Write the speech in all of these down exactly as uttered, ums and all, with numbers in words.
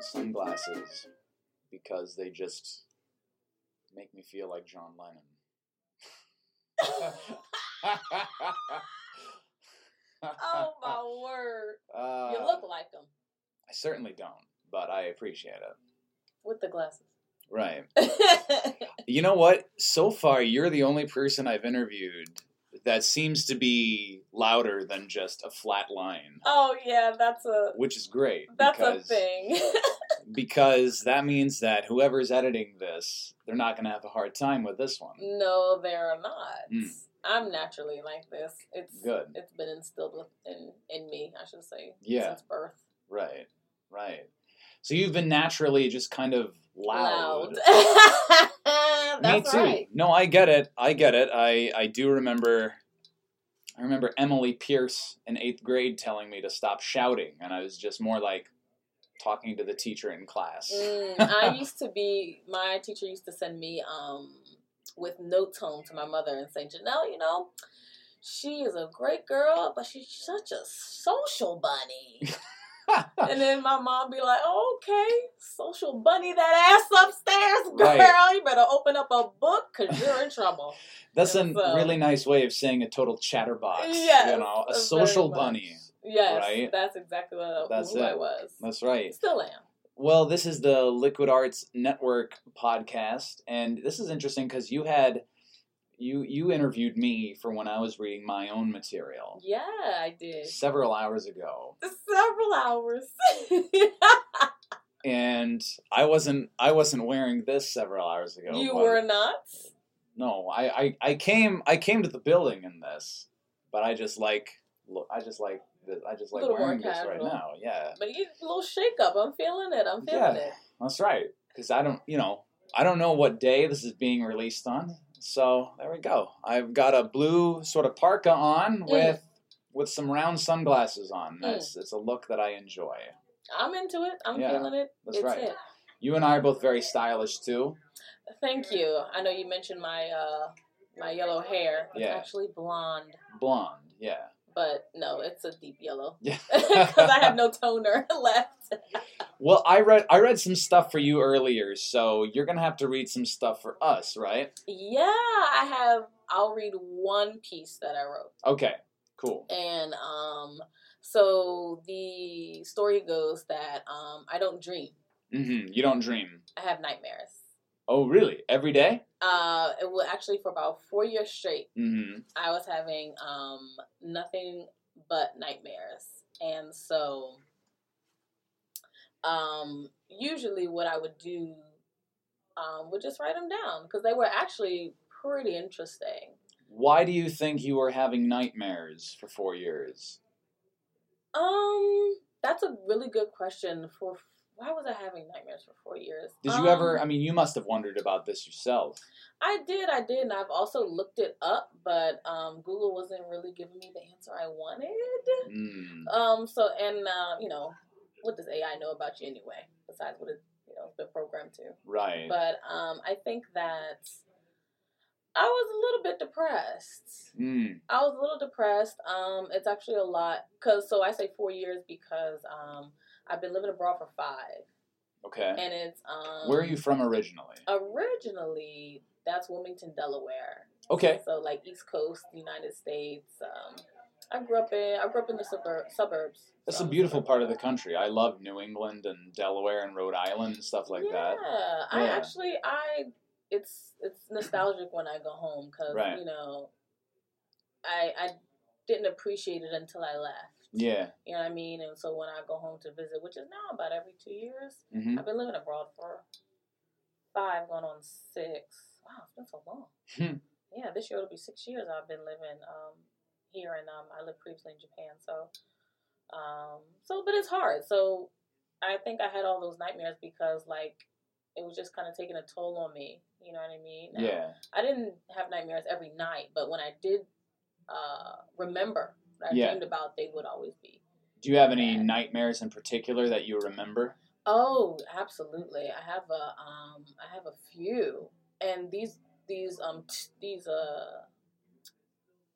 Sunglasses, because they just make me feel like John Lennon. Oh my word! Uh, you look like him. I certainly don't, but I appreciate it. With the glasses, right? You know what? So far, you're the only person I've interviewed that seems to be louder than just a flat line. Oh yeah, that's a which is great. That's because, a thing. Because that means that whoever's editing this, they're not going to have a hard time with this one. No, they're not. Mm. I'm naturally like this. It's good. It's been instilled in in me, I should say, yeah. since birth. Right, right. So you've been naturally just kind of loud. Loud. That's me too. Right. No, I get it. I get it. I, I do remember. I remember Emily Pierce in eighth grade telling me to stop shouting, and I was just more like talking to the teacher in class. mm, I used to be, my teacher used to send me um, with notes home to my mother and say, Janelle, you know, she is a great girl, but she's such a social bunny. And then my mom be like, oh, okay, social bunny that ass upstairs, girl. Right. You better open up a book because you're in trouble. That's and a so, really nice way of saying a total chatterbox. Yes, you know, a social bunny. Yes, right? That's exactly what that's who it. I was. That's right. Still am. Well, this is the Liquid Arts Network podcast, and this is interesting because you had... You you interviewed me for when I was reading my own material. Yeah, I did. Several hours ago. Several hours. And I wasn't I wasn't wearing this several hours ago. You were not? No, I, I, I came I came to the building in this, but I just like look I just like I just like wearing this right now. Yeah. But you a little shake up. I'm feeling it. I'm feeling yeah, it. That's right. Because I don't you know I don't know what day this is being released on. So there we go. I've got a blue sort of parka on with mm. with some round sunglasses on. That's mm. it's a look that I enjoy. I'm into it. I'm yeah, feeling it. That's it's right. It. You and I are both very stylish too. Thank you. I know you mentioned my uh, my yellow hair. It's yeah. actually blonde. Blonde, yeah. But no, it's a deep yellow. Yeah. Because I have no toner left. Well, I read I read some stuff for you earlier, so you're gonna have to read some stuff for us, right? Yeah, I have. I'll read one piece that I wrote. Okay, cool. And um, so the story goes that um, I don't dream. Mm-hmm. You don't dream. I have nightmares. Oh, really? Every day? Uh, it was actually for about four years straight. Mm-hmm. I was having um nothing but nightmares, and so. Um, usually what I would do, um, would just write them down because they were actually pretty interesting. Why do you think you were having nightmares for four years? Um, that's a really good question for, why was I having nightmares for four years? Did um, you ever, I mean, you must have wondered about this yourself. I did, I did, and I've also looked it up, but, um, Google wasn't really giving me the answer I wanted. Mm. Um, so, and, uh, you know. What does A I know about you anyway, besides what it's, you know, been programmed to? Right. But um, I think that I was a little bit depressed. Mm. I was a little depressed. Um, it's actually a lot, cause so I say four years because um, I've been living abroad for five. Okay. And it's um. Where are you from originally? Originally, that's Wilmington, Delaware. Okay. So, so like East Coast, United States. Um, I grew up in I grew up in the suburb, suburbs. That's so a beautiful suburbs. part of the country. I love New England and Delaware and Rhode Island and stuff like yeah, that. Yeah, I actually I it's it's nostalgic when I go home because right. you know I I didn't appreciate it until I left. Yeah, you know what I mean. And so when I go home to visit, which is now about every two years, mm-hmm. I've been living abroad for five, going on six. Wow, it's been so long. Hmm. Yeah, this year it'll be six years. I've been living. Um, Here and um, I lived previously in Japan, so um, so but it's hard. So I think I had all those nightmares because like it was just kind of taking a toll on me. You know what I mean? Now, yeah. I didn't have nightmares every night, but when I did uh, remember that I yeah. dreamed about, they would always be. Do you have any bad. nightmares in particular that you remember? Oh, absolutely. I have a, um, I have a few, and these, these, um, t- these, uh,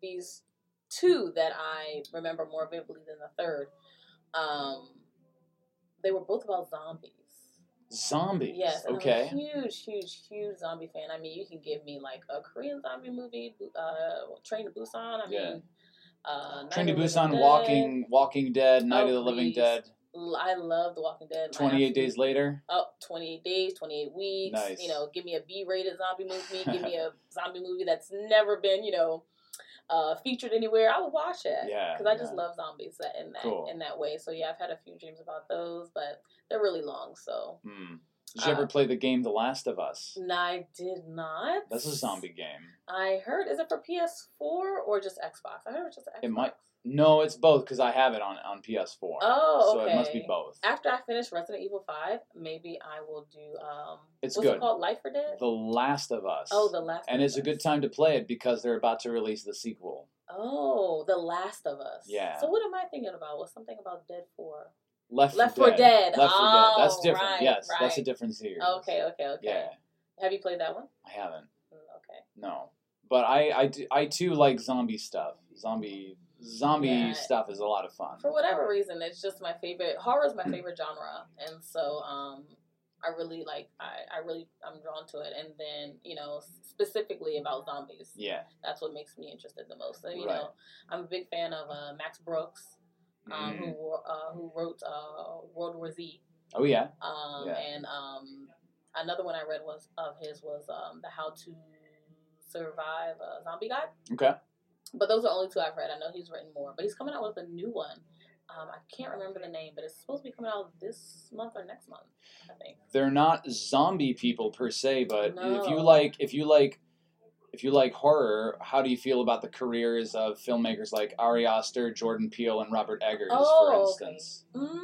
these two that I remember more vividly than the third. Um, they were both about zombies. Zombies. Yes. Okay. I'm a huge, huge, huge zombie fan. I mean, you can give me like a Korean zombie movie, uh, Train to Busan. I mean, yeah. uh, Train to Busan, Walking, Walking Dead, Night oh, of the Living please. Dead. I love The Walking Dead. twenty-eight days later Oh, twenty-eight days, twenty-eight weeks. Nice. You know, give me a B-rated zombie movie. Give me a zombie movie that's never been, you know, uh, featured anywhere. I would watch it. Yeah. Because I yeah. just love zombies in that cool. in that way. So, yeah, I've had a few dreams about those, but they're really long, so. Mm. Did you uh, ever play the game The Last of Us? No, I did not. That's a zombie game. I heard. Is it for P S four or just Xbox? I heard it was just Xbox. It might. No, it's both because I have it on, on P S four. Oh, okay. So it must be both. After I finish Resident Evil five, maybe I will do, um, it's what's good. it called? Life or Dead? The Last of Us. Oh, The Last of Us. And it's a good time to play it because they're about to release the sequel. Oh, The Last of Us. Yeah. So what am I thinking about? What's something about Dead four? Left, Left four Dead. Dead. Left four oh, Dead. That's different. Right, yes, right. That's a different series. Okay, okay, okay. Yeah. Have you played that one? I haven't. Okay. No. But I, I, do, I too like zombie stuff. Zombie... Zombie yeah. stuff is a lot of fun. For whatever reason, it's just my favorite. Horror is my favorite genre, and so um, I really like. I, I really I'm drawn to it, and then you know specifically about zombies. Yeah, that's what makes me interested the most. So you right. know, I'm a big fan of uh, Max Brooks, um, mm. who uh, who wrote uh, World War Z. Oh yeah. Um, yeah. And um, another one I read was of his was um, the How to Survive a Zombie Guide. Okay. But those are only two I've read. I know he's written more. But he's coming out with a new one. Um, I can't remember the name, but it's supposed to be coming out this month or next month, I think. They're not zombie people per se, but no. if you like if you like if you like horror, how do you feel about the careers of filmmakers like Ari Aster, Jordan Peele, and Robert Eggers, oh, for instance? Okay. Mm.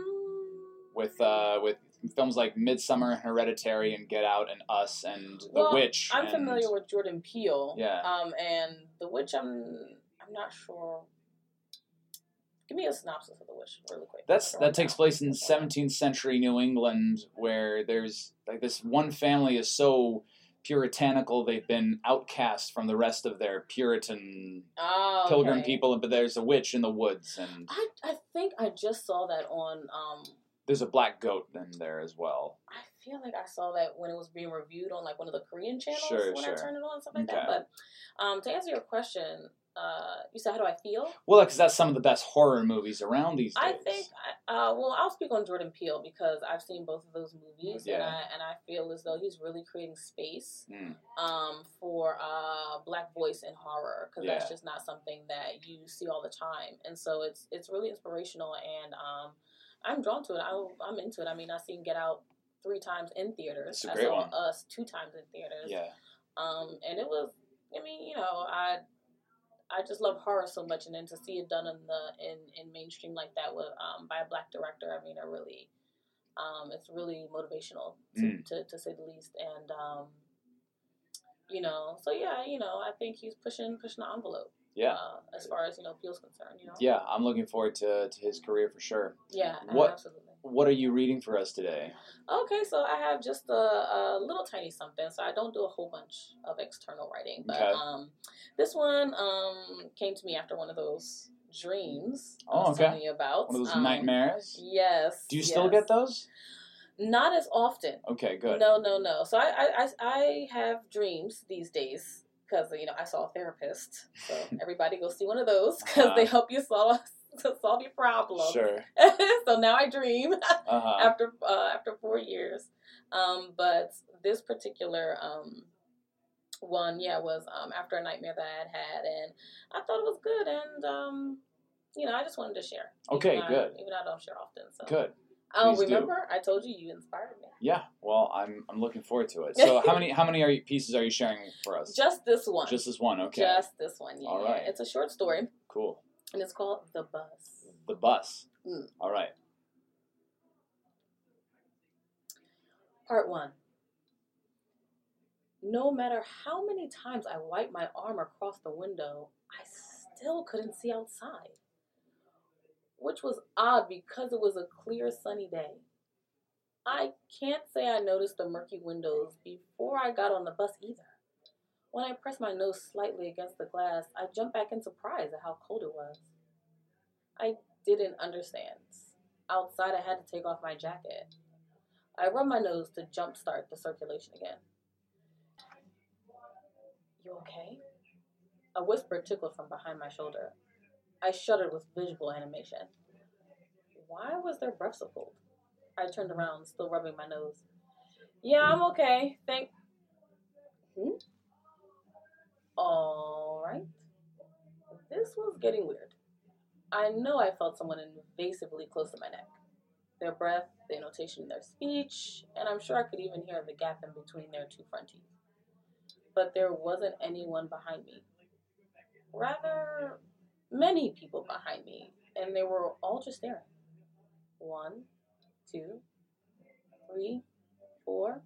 With uh with films like Midsommar, Hereditary, and Get Out, and Us, and The well, Witch. I'm and... familiar with Jordan Peele. Yeah. Um, and The Witch, I'm I'm not sure. Give me a synopsis of The Witch really quick. That's that takes place in seventeenth century New England, where there's like this one family is so puritanical they've been outcast from the rest of their Puritan oh, okay. pilgrim people, but there's a witch in the woods, and I I think I just saw that on. Um, There's a black goat in there as well. I feel like I saw that when it was being reviewed on like one of the Korean channels sure, when sure. I turned it on and stuff like okay. that. But um, to answer your question, uh, you said, how do I feel? Well, because that's some of the best horror movies around these days. I think, I, uh, well, I'll speak on Jordan Peele because I've seen both of those movies yeah. and, I, and I feel as though he's really creating space mm. um, for uh, black voice in horror because yeah. that's just not something that you see all the time. And so it's, it's really inspirational and... Um, I'm drawn to it. I, I'm into it. I mean, I've seen Get Out three times in theaters. That's a great I saw one. Us two times in theaters. Yeah. Um, and it was. I mean, you know, I, I just love horror so much, and then to see it done in the in, in mainstream like that with um, by a black director. I mean, I really, um, it's really motivational to, mm. to, to say the least. And um, you know, so yeah, you know, I think he's pushing pushing the envelope. Yeah, uh, as far as you know, Peele's concerned, you know. Yeah, I'm looking forward to, to his career for sure. Yeah, what, absolutely. What are you reading for us today? Okay, so I have just a, a little tiny something, so I don't do a whole bunch of external writing, but okay. um, this one um came to me after one of those dreams oh, I was okay. telling you about. One of those um, nightmares. Yes. Do you yes. still get those? Not as often. Okay, good. No, no, no. So I I I have dreams these days. Because, you know, I saw a therapist, so everybody go see one of those because uh-huh. they help you solve solve your problem. Sure. So now I dream uh-huh. after uh, after four years. Um, but this particular um, one, yeah, was um, after a nightmare that I had had, and I thought it was good, and, um, you know, I just wanted to share. Okay, even good. I, even I don't share often. So. Good. Oh, Please remember, do. I told you you inspired me. Yeah, well, I'm I'm looking forward to it. So, how many how many are you, pieces are you sharing for us? Just this one. Just this one, okay. Just this one. Yeah. All right. It's a short story. Cool. And it's called The Bus. The Bus. Mm. All right. Part one. No matter how many times I wiped my arm across the window, I still couldn't see outside. which was odd because it was a clear sunny day. I can't say I noticed the murky windows before I got on the bus either. When I pressed my nose slightly against the glass, I jumped back in surprise at how cold it was. I didn't understand. Outside, I had to take off my jacket. I rubbed my nose to jumpstart the circulation again. You okay? A whisper tickled from behind my shoulder. I shuddered with visual animation. Why was their breath so cold? I turned around, still rubbing my nose. Yeah, I'm okay. Thank... Hmm? All right. This was getting weird. I know I felt someone invasively close to my neck. Their breath, the intonation in their speech, and I'm sure I could even hear the gap in between their two front teeth. But there wasn't anyone behind me. Rather, many people behind me, and they were all just staring. One, two, three, four,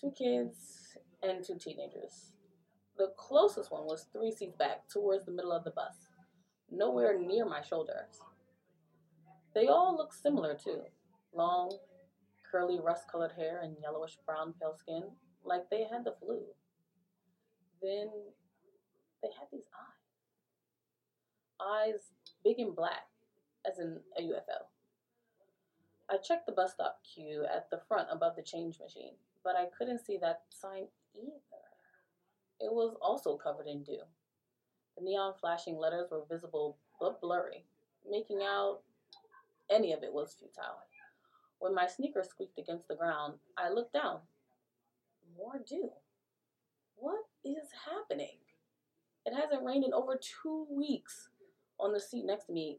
two kids, and two teenagers. The closest one was three seats back, towards the middle of the bus, nowhere near my shoulders. They all looked similar, too. Long, curly, rust-colored hair and yellowish-brown pale skin, like they had the flu. Then they had these eyes. Eyes big and black, as in a U F O. I checked the bus stop queue at the front above the change machine, but I couldn't see that sign either. It was also covered in dew. The neon flashing letters were visible but blurry, making out... Any of it was futile. When my sneaker squeaked against the ground, I looked down. More dew. What is happening? It hasn't rained in over two weeks. On the seat next to me,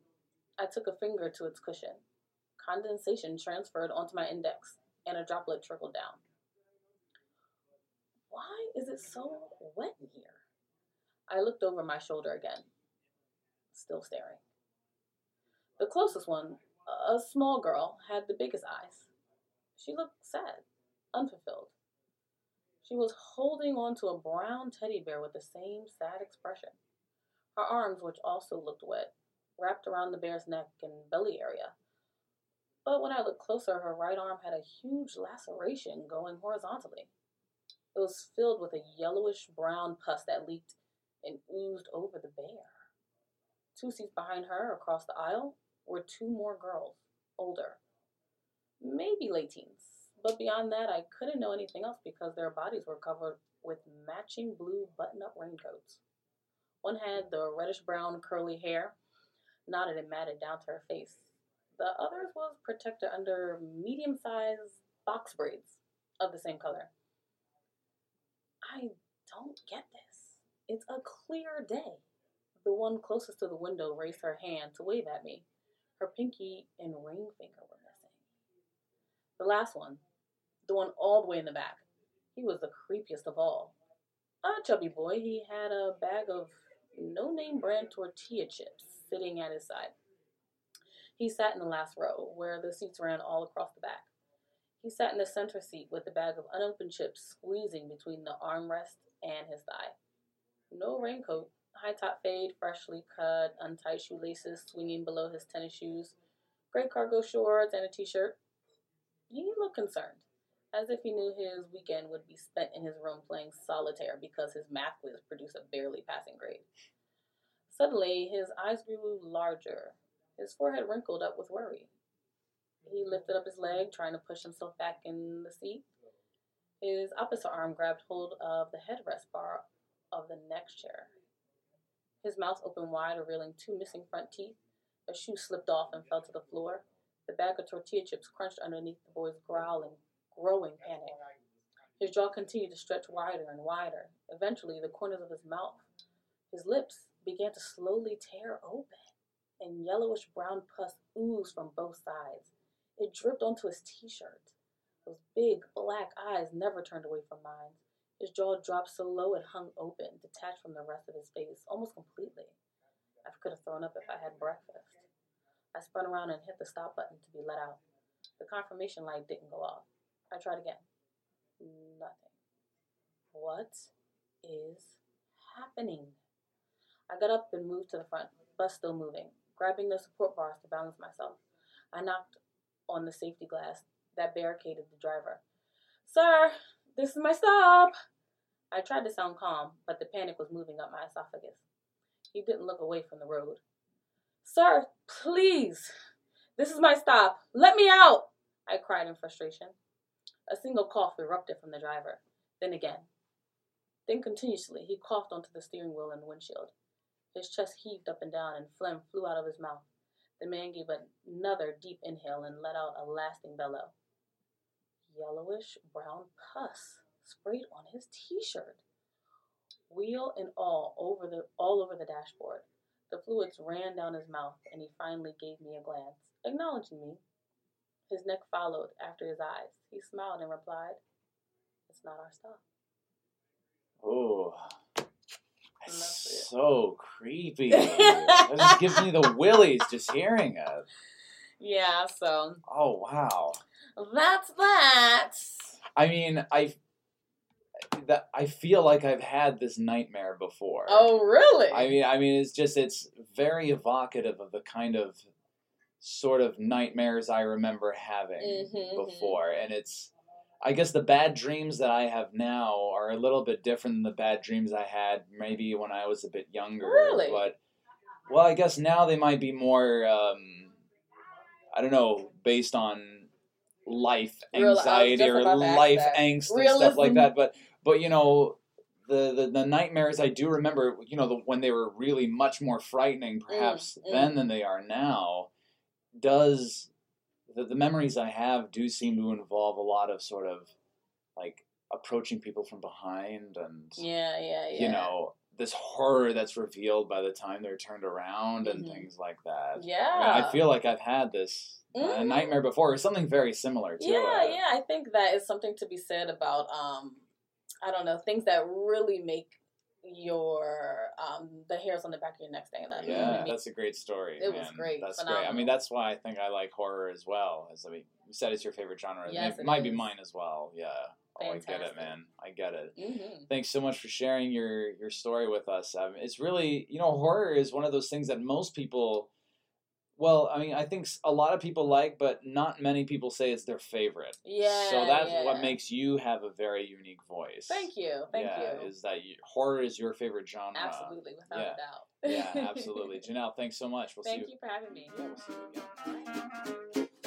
I took a finger to its cushion. Condensation transferred onto my index, and a droplet trickled down. Why is it so wet in here? I looked over my shoulder again, still staring. The closest one, a small girl, had the biggest eyes. She looked sad, unfulfilled. She was holding on to a brown teddy bear with the same sad expression. Her arms, which also looked wet, wrapped around the bear's neck and belly area. But when I looked closer, her right arm had a huge laceration going horizontally. It was filled with a yellowish-brown pus that leaked and oozed over the bear. Two seats behind her, across the aisle, were two more girls, older. Maybe late teens, but beyond that I couldn't know anything else because their bodies were covered with matching blue button-up raincoats. One had the reddish-brown curly hair, knotted and matted down to her face. The other was protected under medium-sized box braids of the same color. I don't get this. It's a clear day. The one closest to the window raised her hand to wave at me. Her pinky and ring finger were missing. The last one, the one all the way in the back, he was the creepiest of all. A chubby boy, he had a bag of no-name brand tortilla chips sitting at his side. He sat in the last row, where the seats ran all across the back. He sat in the center seat with the bag of unopened chips squeezing between the armrest and his thigh. No raincoat. High-top fade, freshly cut, untied shoelaces swinging below his tennis shoes, gray cargo shorts, and a t-shirt. He looked concerned, as if he knew his weekend would be spent in his room playing solitaire because his math quiz produced a barely passing grade. Suddenly, his eyes grew larger. His forehead wrinkled up with worry. He lifted up his leg, trying to push himself back in the seat. His opposite arm grabbed hold of the headrest bar of the next chair. His mouth opened wide, revealing two missing front teeth. A shoe slipped off and fell to the floor. The bag of tortilla chips crunched underneath the boy's growling, growing panic. His jaw continued to stretch wider and wider. Eventually, the corners of his mouth, his lips, began to slowly tear open, and yellowish-brown pus oozed from both sides. It dripped onto his t-shirt. Those big, black eyes never turned away from mine. His jaw dropped so low it hung open, detached from the rest of his face, almost completely. I could have thrown up if I had breakfast. I spun around and hit the stop button to be let out. The confirmation light didn't go off. I tried again. Nothing. What is happening? I got up and moved to the front, bus still moving. grabbing the support bars to balance myself. I knocked on the safety glass that barricaded the driver. "Sir, this is my stop." I tried to sound calm, but the panic was moving up my esophagus. He didn't look away from the road. "Sir, please, this is my stop. Let me out," I cried in frustration. A single cough erupted from the driver, then again. Then continuously, he coughed onto the steering wheel and the windshield. His chest heaved up and down, and phlegm flew out of his mouth. The man gave another deep inhale and let out a lasting bellow. Yellowish brown pus sprayed on his t-shirt. Wheel and all over the all over the dashboard. The fluids ran down his mouth, and he finally gave me a glance, acknowledging me. His neck followed after his eyes. He smiled and replied, "It's not our stop." Oh, that's so creepy. That just gives me the willies just hearing it. Yeah, so. Oh, wow. That's that. I mean, I that I feel like I've had this nightmare before. Oh, really? I mean, I mean, it's just, it's very evocative of the kind of sort of nightmares I remember having mm-hmm, before. Mm-hmm. And it's, I guess the bad dreams that I have now are a little bit different than the bad dreams I had maybe when I was a bit younger. Really? But, well, I guess now they might be more, um, I don't know, based on life anxiety Real, or life that. angst and Realism. stuff like that. But, but you know, the, the, the nightmares I do remember, you know, the, when they were really much more frightening perhaps mm, then mm. than they are now, does... The, the memories I have do seem to involve a lot of sort of, like, approaching people from behind and, yeah, yeah, yeah. you know, this horror that's revealed by the time they're turned around and mm-hmm. things like that. Yeah. I mean, I feel like I've had this mm. uh, nightmare before or something very similar to yeah, it. Yeah, yeah. I think that is something to be said about, um, I don't know, things that really make your um the hairs on the back of your neck stand up. Yeah, you know what I mean? That's a great story. It man. was great. That's Phenomenal. great. I mean, that's why I think I like horror as well. As I mean, you said it's your favorite genre. Yes, it, it might is. be mine as well. Yeah. Fantastic. Oh, I get it, man. I get it. Mm-hmm. Thanks so much for sharing your your story with us. Um, it's really, you know, horror is one of those things that most people, well, I mean, I think a lot of people like, but not many people say it's their favorite. Yeah. So that's yeah. what makes you have a very unique voice. Thank you. Thank yeah, you. Is that you, horror is your favorite genre. Absolutely, without yeah. a doubt. Yeah, absolutely. Janelle, thanks so much. We'll Thank see you. Thank you for having me. Yeah, we'll see you again.